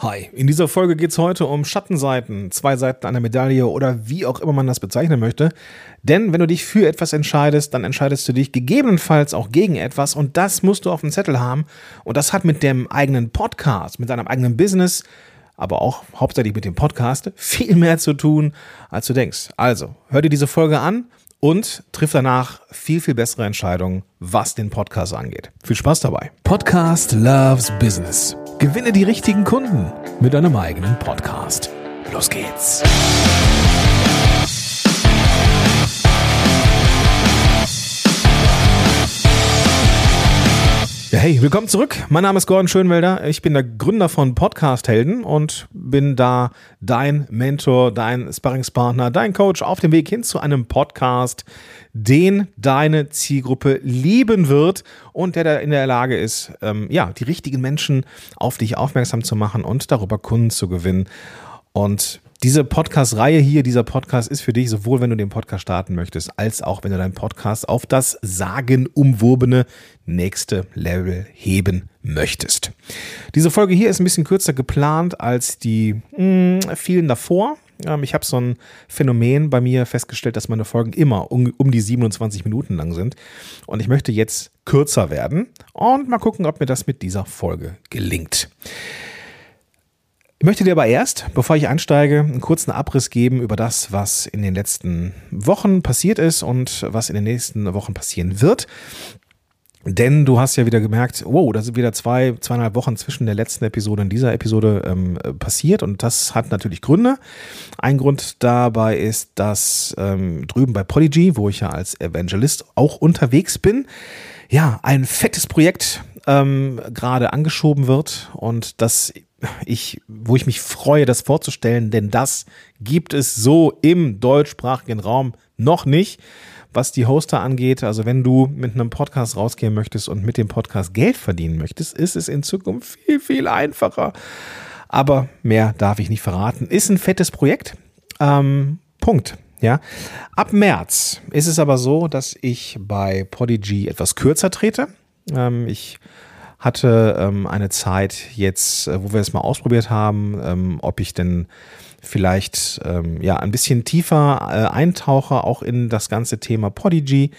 Hi, in dieser Folge geht es heute um Schattenseiten, zwei Seiten einer Medaille oder wie auch immer man das bezeichnen möchte. Denn wenn du dich für etwas entscheidest, dann entscheidest du dich gegebenenfalls auch gegen etwas und das musst du auf dem Zettel haben. Und das hat mit dem eigenen Podcast, mit deinem eigenen Business, aber auch hauptsächlich mit dem Podcast viel mehr zu tun, als du denkst. Also, hör dir diese Folge an und triff danach viel, viel bessere Entscheidungen, was den Podcast angeht. Viel Spaß dabei. Podcast Loves Business. Gewinne die richtigen Kunden mit deinem eigenen Podcast. Los geht's! Ja, hey, willkommen zurück. Mein Name ist Gordon Schönwelder. Ich bin der Gründer von Podcast-Helden und bin da dein Mentor, dein Sparringspartner, dein Coach auf dem Weg hin zu einem Podcast, den deine Zielgruppe lieben wird und der da in der Lage ist, die richtigen Menschen auf dich aufmerksam zu machen und darüber Kunden zu gewinnen. Und diese Podcast-Reihe hier, dieser Podcast ist für dich, sowohl wenn du den Podcast starten möchtest, als auch wenn du deinen Podcast auf das sagenumwobene nächste Level heben möchtest. Diese Folge hier ist ein bisschen kürzer geplant als die vielen davor. Ich habe so ein Phänomen bei mir festgestellt, dass meine Folgen immer um die 27 Minuten lang sind. Und ich möchte jetzt kürzer werden und mal gucken, ob mir das mit dieser Folge gelingt. Ich möchte dir aber erst, bevor ich einsteige, einen kurzen Abriss geben über das, was in den letzten Wochen passiert ist und was in den nächsten Wochen passieren wird. Denn du hast ja wieder gemerkt, wow, da sind wieder zweieinhalb Wochen zwischen der letzten Episode und dieser Episode passiert. Und das hat natürlich Gründe. Ein Grund dabei ist, dass drüben bei Podigee, wo ich ja als Evangelist auch unterwegs bin, ja, ein fettes Projekt gerade angeschoben wird und das wo ich mich freue, das vorzustellen, denn das gibt es so im deutschsprachigen Raum noch nicht, was die Hoster angeht. Also wenn du mit einem Podcast rausgehen möchtest und mit dem Podcast Geld verdienen möchtest, ist es in Zukunft viel, viel einfacher. Aber mehr darf ich nicht verraten. Ist ein fettes Projekt. Punkt. Ja. Ab März ist es aber so, dass ich bei Podigee etwas kürzer trete. Ich hatte eine Zeit jetzt, wo wir es mal ausprobiert haben, ob ich denn vielleicht ein bisschen tiefer eintauche, auch in das ganze Thema Podigee.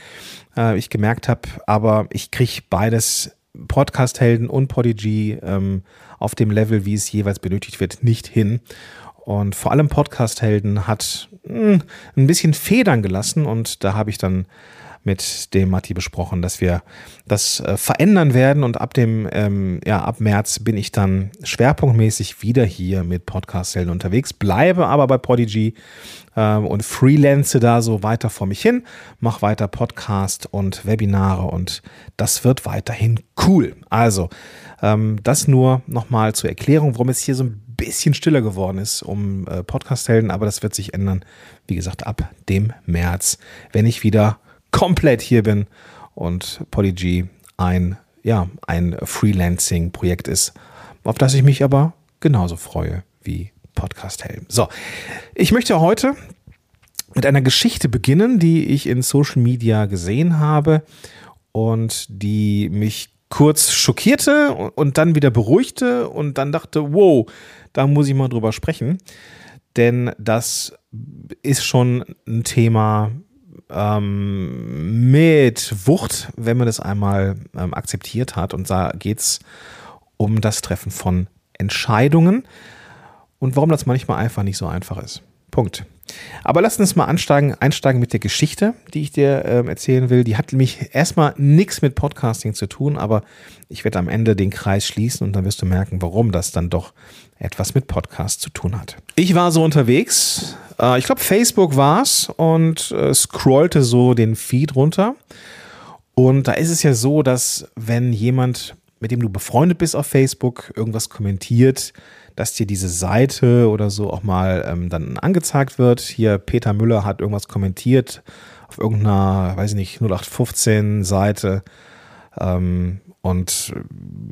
Ich gemerkt habe, aber ich kriege beides, Podcast-Helden und Podigee, auf dem Level, wie es jeweils benötigt wird, nicht hin. Und vor allem Podcast-Helden hat ein bisschen Federn gelassen und da habe ich dann mit dem Matti besprochen, dass wir das verändern werden und ab März bin ich dann schwerpunktmäßig wieder hier mit Podcast-Helden unterwegs, bleibe aber bei Podigee und freelance da so weiter vor mich hin, mache weiter Podcast und Webinare und das wird weiterhin cool. Also das nur nochmal zur Erklärung, warum es hier so ein bisschen stiller geworden ist um Podcast-Helden, aber das wird sich ändern, wie gesagt, ab dem März, wenn ich wieder komplett hier bin und Podigee ein Freelancing-Projekt ist, auf das ich mich aber genauso freue wie Podcast-Helden. So, ich möchte heute mit einer Geschichte beginnen, die ich in Social Media gesehen habe und die mich kurz schockierte und dann wieder beruhigte und dann dachte, wow, da muss ich mal drüber sprechen, denn das ist schon ein Thema mit Wucht, wenn man das einmal akzeptiert hat. Und da geht es um das Treffen von Entscheidungen und warum das manchmal einfach nicht so einfach ist. Punkt. Aber lass uns mal einsteigen mit der Geschichte, die ich dir erzählen will. Die hat nämlich erstmal nichts mit Podcasting zu tun, aber ich werde am Ende den Kreis schließen und dann wirst du merken, warum das dann doch etwas mit Podcast zu tun hat. Ich war so unterwegs, ich glaube Facebook war es und scrollte so den Feed runter und da ist es ja so, dass wenn jemand, mit dem du befreundet bist auf Facebook, irgendwas kommentiert, dass dir diese Seite oder so auch mal dann angezeigt wird. Hier, Peter Müller hat irgendwas kommentiert auf irgendeiner, weiß ich nicht, 0815-Seite und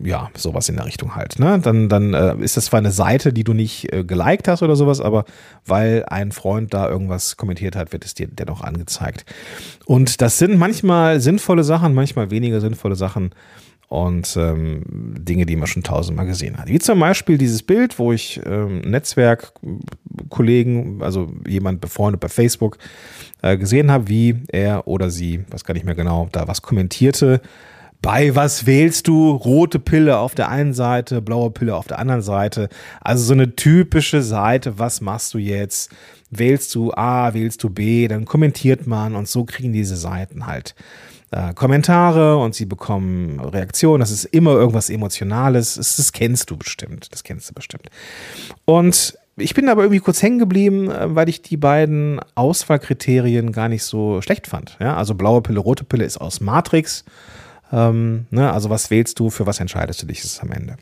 ja, sowas in der Richtung halt. Ne? Dann ist das zwar eine Seite, die du nicht geliked hast oder sowas, aber weil ein Freund da irgendwas kommentiert hat, wird es dir dennoch angezeigt. Und das sind manchmal sinnvolle Sachen, manchmal weniger sinnvolle Sachen. und Dinge, die man schon tausendmal gesehen hat. Wie zum Beispiel dieses Bild, wo ich Netzwerkkollegen, also jemand befreundet bei Facebook, gesehen habe, wie er oder sie, weiß gar nicht mehr genau, da was kommentierte. Bei was wählst du? Rote Pille auf der einen Seite, blaue Pille auf der anderen Seite. Also so eine typische Seite, was machst du jetzt? Wählst du A, wählst du B? Dann kommentiert man und so kriegen diese Seiten halt Kommentare und sie bekommen Reaktionen. Das ist immer irgendwas Emotionales. Das kennst du bestimmt. Das kennst du bestimmt. Und ich bin aber irgendwie kurz hängen geblieben, weil ich die beiden Auswahlkriterien gar nicht so schlecht fand. Ja, also blaue Pille, rote Pille ist aus Matrix. Also was wählst du, für was entscheidest du dich, ist es am Ende.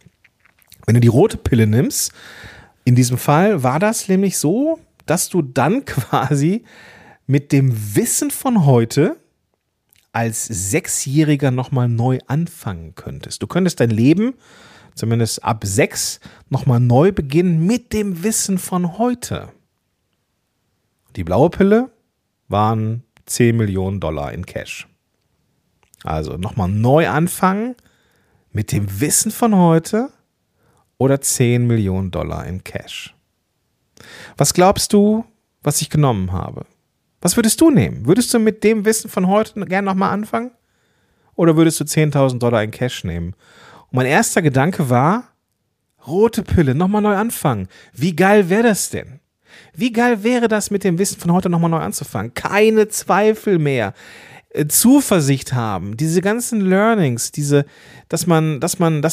Wenn du die rote Pille nimmst, in diesem Fall war das nämlich so, dass du dann quasi mit dem Wissen von heute als Sechsjähriger nochmal neu anfangen könntest. Du könntest dein Leben, zumindest ab 6, nochmal neu beginnen mit dem Wissen von heute. Die blaue Pille waren 10 Millionen Dollar in Cash. Also nochmal neu anfangen mit dem Wissen von heute oder 10 Millionen Dollar in Cash. Was glaubst du, was ich genommen habe? Was würdest du nehmen? Würdest du mit dem Wissen von heute gerne nochmal anfangen? Oder würdest du 10.000 Dollar in Cash nehmen? Und mein erster Gedanke war, rote Pille, nochmal neu anfangen. Wie geil wäre das denn? Wie geil wäre das, mit dem Wissen von heute nochmal neu anzufangen? Keine Zweifel mehr. Zuversicht haben, diese ganzen Learnings, dass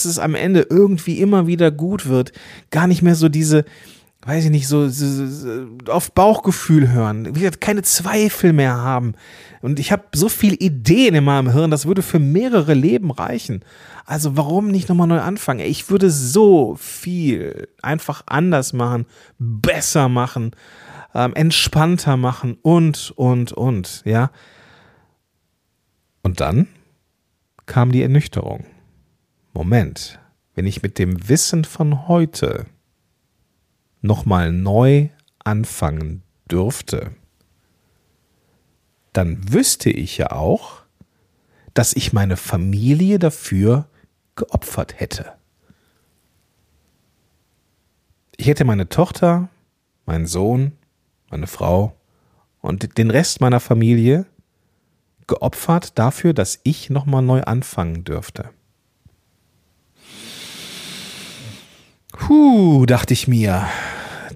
es am Ende irgendwie immer wieder gut wird, gar nicht mehr so diese, weiß ich nicht, so auf Bauchgefühl hören, wie gesagt, keine Zweifel mehr haben. Und ich habe so viele Ideen in meinem Hirn, das würde für mehrere Leben reichen. Also warum nicht nochmal neu anfangen? Ich würde so viel einfach anders machen, besser machen, entspannter machen und, ja. Und dann kam die Ernüchterung. Moment, wenn ich mit dem Wissen von heute nochmal neu anfangen dürfte, dann wüsste ich ja auch, dass ich meine Familie dafür geopfert hätte. Ich hätte meine Tochter, meinen Sohn, meine Frau und den Rest meiner Familie geopfert dafür, dass ich nochmal neu anfangen dürfte. Dachte ich mir,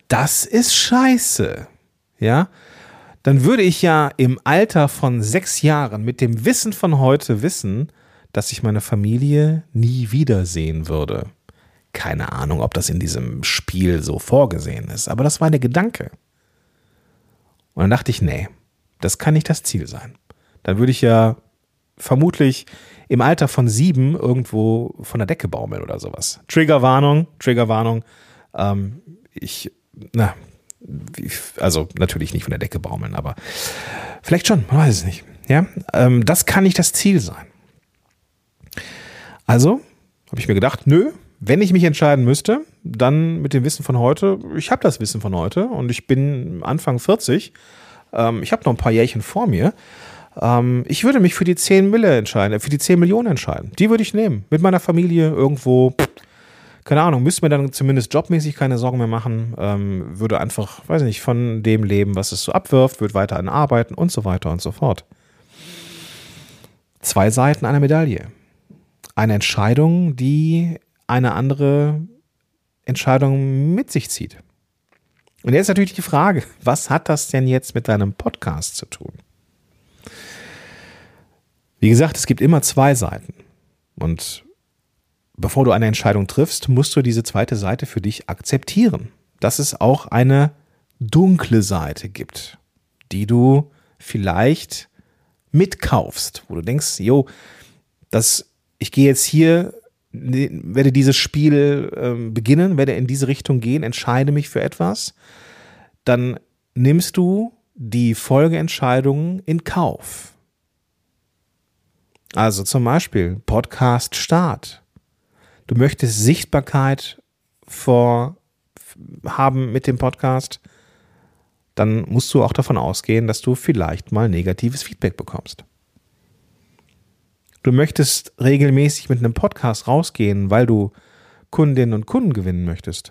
das ist scheiße. Ja, dann würde ich ja im Alter von 6 Jahren mit dem Wissen von heute wissen, dass ich meine Familie nie wiedersehen würde. Keine Ahnung, ob das in diesem Spiel so vorgesehen ist, aber das war der Gedanke. Und dann dachte ich, nee, das kann nicht das Ziel sein. Dann würde ich ja vermutlich im Alter von 7 irgendwo von der Decke baumeln oder sowas. Triggerwarnung. Also natürlich nicht von der Decke baumeln, aber vielleicht schon, man weiß es nicht. Ja? Das kann nicht das Ziel sein. Also habe ich mir gedacht, nö, wenn ich mich entscheiden müsste, dann mit dem Wissen von heute, ich habe das Wissen von heute und ich bin Anfang 40, ich habe noch ein paar Jährchen vor mir. Ich würde mich für die 10 Millionen entscheiden. Die würde ich nehmen. Mit meiner Familie irgendwo, keine Ahnung, müsste mir dann zumindest jobmäßig keine Sorgen mehr machen, würde einfach, weiß ich nicht, von dem leben, was es so abwirft, würde weiter an arbeiten und so weiter und so fort. 2 Seiten einer Medaille. Eine Entscheidung, die eine andere Entscheidung mit sich zieht. Und jetzt natürlich die Frage, was hat das denn jetzt mit deinem Podcast zu tun? Wie gesagt, es gibt immer 2 Seiten und bevor du eine Entscheidung triffst, musst du diese zweite Seite für dich akzeptieren, dass es auch eine dunkle Seite gibt, die du vielleicht mitkaufst, wo du denkst, ich gehe jetzt hier, werde dieses Spiel beginnen, werde in diese Richtung gehen, entscheide mich für etwas, dann nimmst du die Folgeentscheidungen in Kauf. Also zum Beispiel Podcast-Start. Du möchtest Sichtbarkeit haben mit dem Podcast, dann musst du auch davon ausgehen, dass du vielleicht mal negatives Feedback bekommst. Du möchtest regelmäßig mit einem Podcast rausgehen, weil du Kundinnen und Kunden gewinnen möchtest.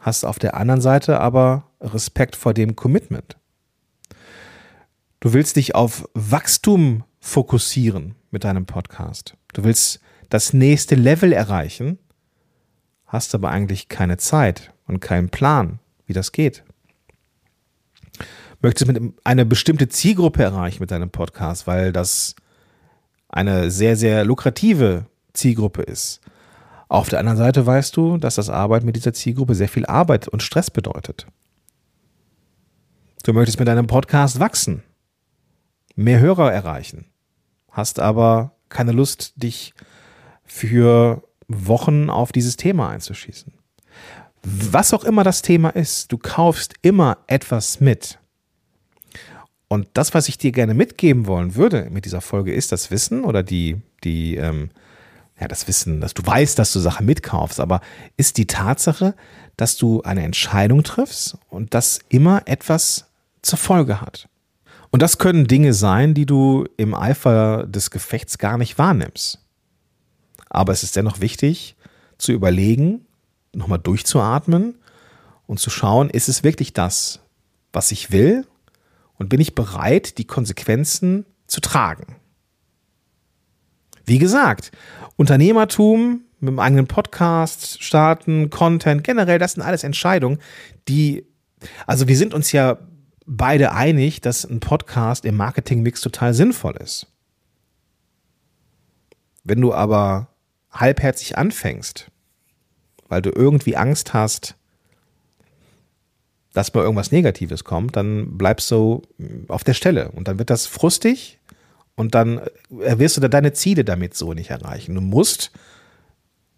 Hast auf der anderen Seite aber Respekt vor dem Commitment. Du willst dich auf Wachstum fokussieren mit deinem Podcast. Du willst das nächste Level erreichen, hast aber eigentlich keine Zeit und keinen Plan, wie das geht. Möchtest mit eine bestimmte Zielgruppe erreichen mit deinem Podcast, weil das eine sehr, sehr lukrative Zielgruppe ist. Auf der anderen Seite weißt du, dass das Arbeiten mit dieser Zielgruppe sehr viel Arbeit und Stress bedeutet. Du möchtest mit deinem Podcast wachsen, mehr Hörer erreichen, hast aber keine Lust, dich für Wochen auf dieses Thema einzuschießen. Was auch immer das Thema ist, du kaufst immer etwas mit. Und das, was ich dir gerne mitgeben wollen würde mit dieser Folge, ist das Wissen oder das Wissen, dass du weißt, dass du Sachen mitkaufst, aber ist die Tatsache, dass du eine Entscheidung triffst und das immer etwas zur Folge hat. Und das können Dinge sein, die du im Eifer des Gefechts gar nicht wahrnimmst. Aber es ist dennoch wichtig, zu überlegen, nochmal durchzuatmen und zu schauen, ist es wirklich das, was ich will? Und bin ich bereit, die Konsequenzen zu tragen? Wie gesagt, Unternehmertum, mit dem eigenen Podcast starten, Content, generell, das sind alles Entscheidungen, wir sind uns ja beide einig, dass ein Podcast im Marketingmix total sinnvoll ist. Wenn du aber halbherzig anfängst, weil du irgendwie Angst hast, dass mal irgendwas Negatives kommt, dann bleibst du auf der Stelle und dann wird das frustig und dann wirst du deine Ziele damit so nicht erreichen. Du musst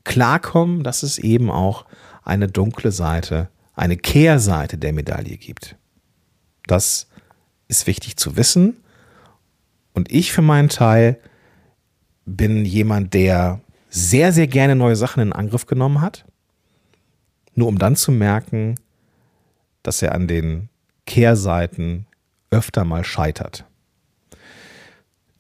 klarkommen, dass es eben auch eine dunkle Seite, eine Kehrseite der Medaille gibt. Das ist wichtig zu wissen und ich für meinen Teil bin jemand, der sehr, sehr gerne neue Sachen in Angriff genommen hat, nur um dann zu merken, dass er an den Kehrseiten öfter mal scheitert.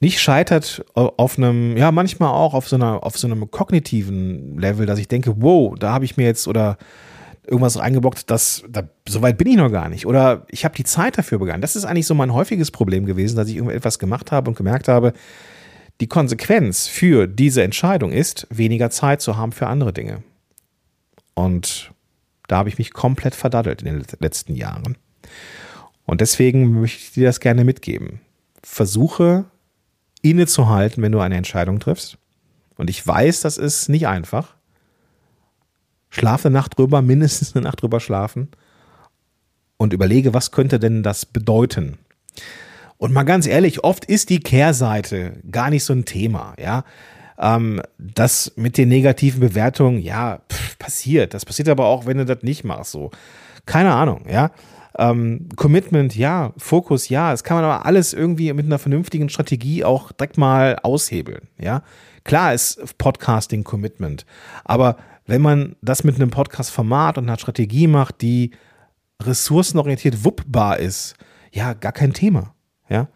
Nicht scheitert auf einem, ja manchmal auch auf so einem kognitiven Level, dass ich denke, wow, da habe ich mir jetzt oder irgendwas reingebockt, so weit bin ich noch gar nicht oder ich habe die Zeit dafür begangen. Das ist eigentlich so mein häufiges Problem gewesen, dass ich irgendetwas gemacht habe und gemerkt habe, die Konsequenz für diese Entscheidung ist, weniger Zeit zu haben für andere Dinge. Und da habe ich mich komplett verdaddelt in den letzten Jahren. Und deswegen möchte ich dir das gerne mitgeben. Versuche innezuhalten, wenn du eine Entscheidung triffst. Und ich weiß, das ist nicht einfach. Schlaf eine Nacht drüber, mindestens eine Nacht drüber schlafen. Und überlege, was könnte denn das bedeuten? Und mal ganz ehrlich, oft ist die Kehrseite gar nicht so ein Thema, ja. Das mit den negativen Bewertungen, ja, passiert. Das passiert aber auch, wenn du das nicht machst, so. Keine Ahnung, ja. Commitment, ja. Fokus, ja. Das kann man aber alles irgendwie mit einer vernünftigen Strategie auch direkt mal aushebeln, ja. Klar ist Podcasting Commitment, aber wenn man das mit einem Podcast-Format und einer Strategie macht, die ressourcenorientiert wuppbar ist, ja, gar kein Thema, ja.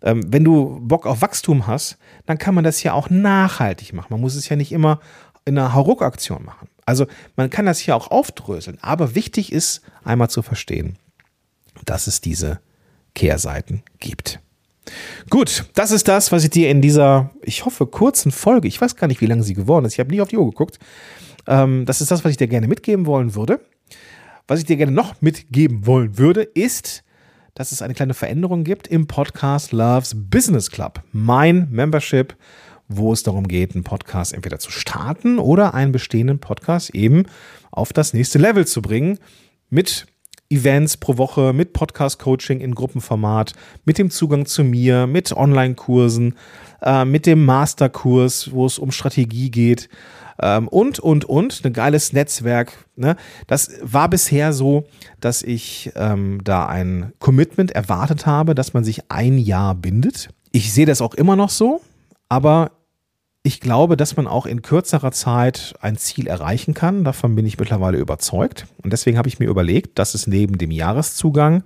Wenn du Bock auf Wachstum hast, dann kann man das ja auch nachhaltig machen. Man muss es ja nicht immer in einer Hauruck-Aktion machen. Also man kann das ja auch aufdröseln. Aber wichtig ist, einmal zu verstehen, dass es diese Kehrseiten gibt. Gut, das ist das, was ich dir in dieser, ich hoffe, kurzen Folge, ich weiß gar nicht, wie lange sie geworden ist, ich habe nie auf die Uhr geguckt, das ist das, was ich dir gerne mitgeben wollen würde. Was ich dir gerne noch mitgeben wollen würde, ist, dass es eine kleine Veränderung gibt im Podcast Loves Business Club. Mein Membership, wo es darum geht, einen Podcast entweder zu starten oder einen bestehenden Podcast eben auf das nächste Level zu bringen. Mit Events pro Woche, mit Podcast-Coaching in Gruppenformat, mit dem Zugang zu mir, mit Online-Kursen, mit dem Masterkurs, wo es um Strategie geht und. Ein geiles Netzwerk. Ne? Das war bisher so, dass ich da ein Commitment erwartet habe, dass man sich ein Jahr bindet. Ich sehe das auch immer noch so, aber ich glaube, dass man auch in kürzerer Zeit ein Ziel erreichen kann. Davon bin ich mittlerweile überzeugt. Und deswegen habe ich mir überlegt, dass es neben dem Jahreszugang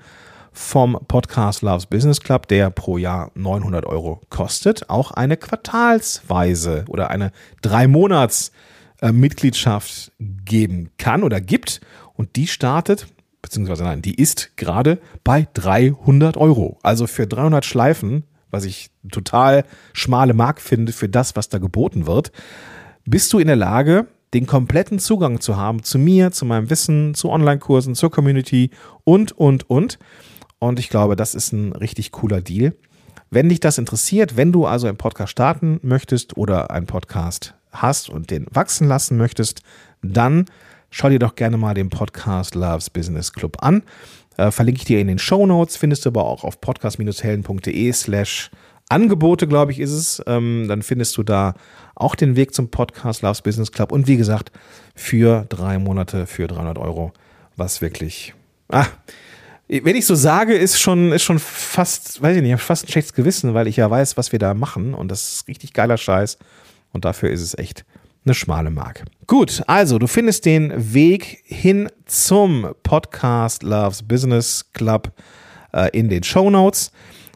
vom Podcast Loves Business Club, der pro Jahr 900 Euro kostet, auch eine quartalsweise oder eine 3-Monats-Mitgliedschaft geben kann oder gibt. Und die startet, beziehungsweise nein, die ist gerade bei 300 Euro. Also für 300 Schleifen, was ich total schmale Mark finde für das, was da geboten wird, bist du in der Lage, den kompletten Zugang zu haben zu mir, zu meinem Wissen, zu Online-Kursen, zur Community und. Und ich glaube, das ist ein richtig cooler Deal. Wenn dich das interessiert, wenn du also einen Podcast starten möchtest oder einen Podcast hast und den wachsen lassen möchtest, dann schau dir doch gerne mal den Podcast Loves Business Club an. Verlinke ich dir in den Shownotes, findest du aber auch auf podcast-helden.de/Angebote, glaube ich, ist es. Dann findest du da auch den Weg zum Podcast Loves Business Club. Und wie gesagt, für 3 Monate, für 300 Euro, was wirklich... wenn ich so sage, ist schon fast, weiß ich nicht, ich habe fast ein schlechtes Gewissen, weil ich ja weiß, was wir da machen. Und das ist richtig geiler Scheiß. Und dafür ist es echt eine schmale Mark. Gut, also du findest den Weg hin zum Podcast Loves Business Club in den Shownotes.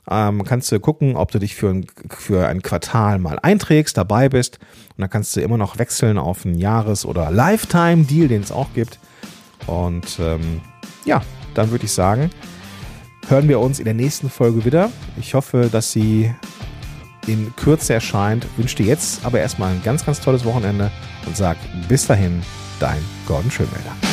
Kannst du gucken, ob du dich für ein Quartal mal einträgst, dabei bist. Und dann kannst du immer noch wechseln auf einen Jahres- oder Lifetime-Deal, den es auch gibt. Und dann würde ich sagen, hören wir uns in der nächsten Folge wieder. Ich hoffe, dass sie in Kürze erscheint. Wünsche dir jetzt aber erstmal ein ganz, ganz tolles Wochenende und sag bis dahin, dein Gordon Schönwelder.